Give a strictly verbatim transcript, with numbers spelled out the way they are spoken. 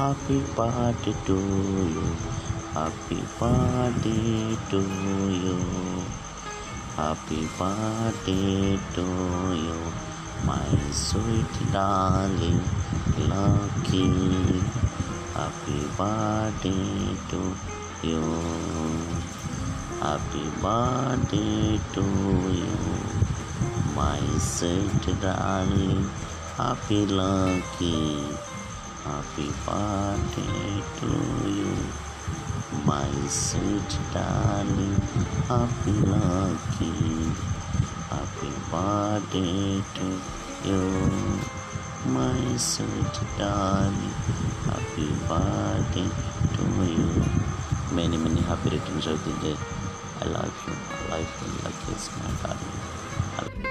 Happy birthday to you, happy birthday to you, happy birthday to you, my sweet darling, lucky. Happy birthday to you, happy birthday to you, my sweet darling, happy lucky. Happy birthday to you, my sweet darling, happy lucky. Happy birthday to you, my sweet darling, happy birthday to you. Many, many happy returns of the day. I love you, I love you like it's my darling.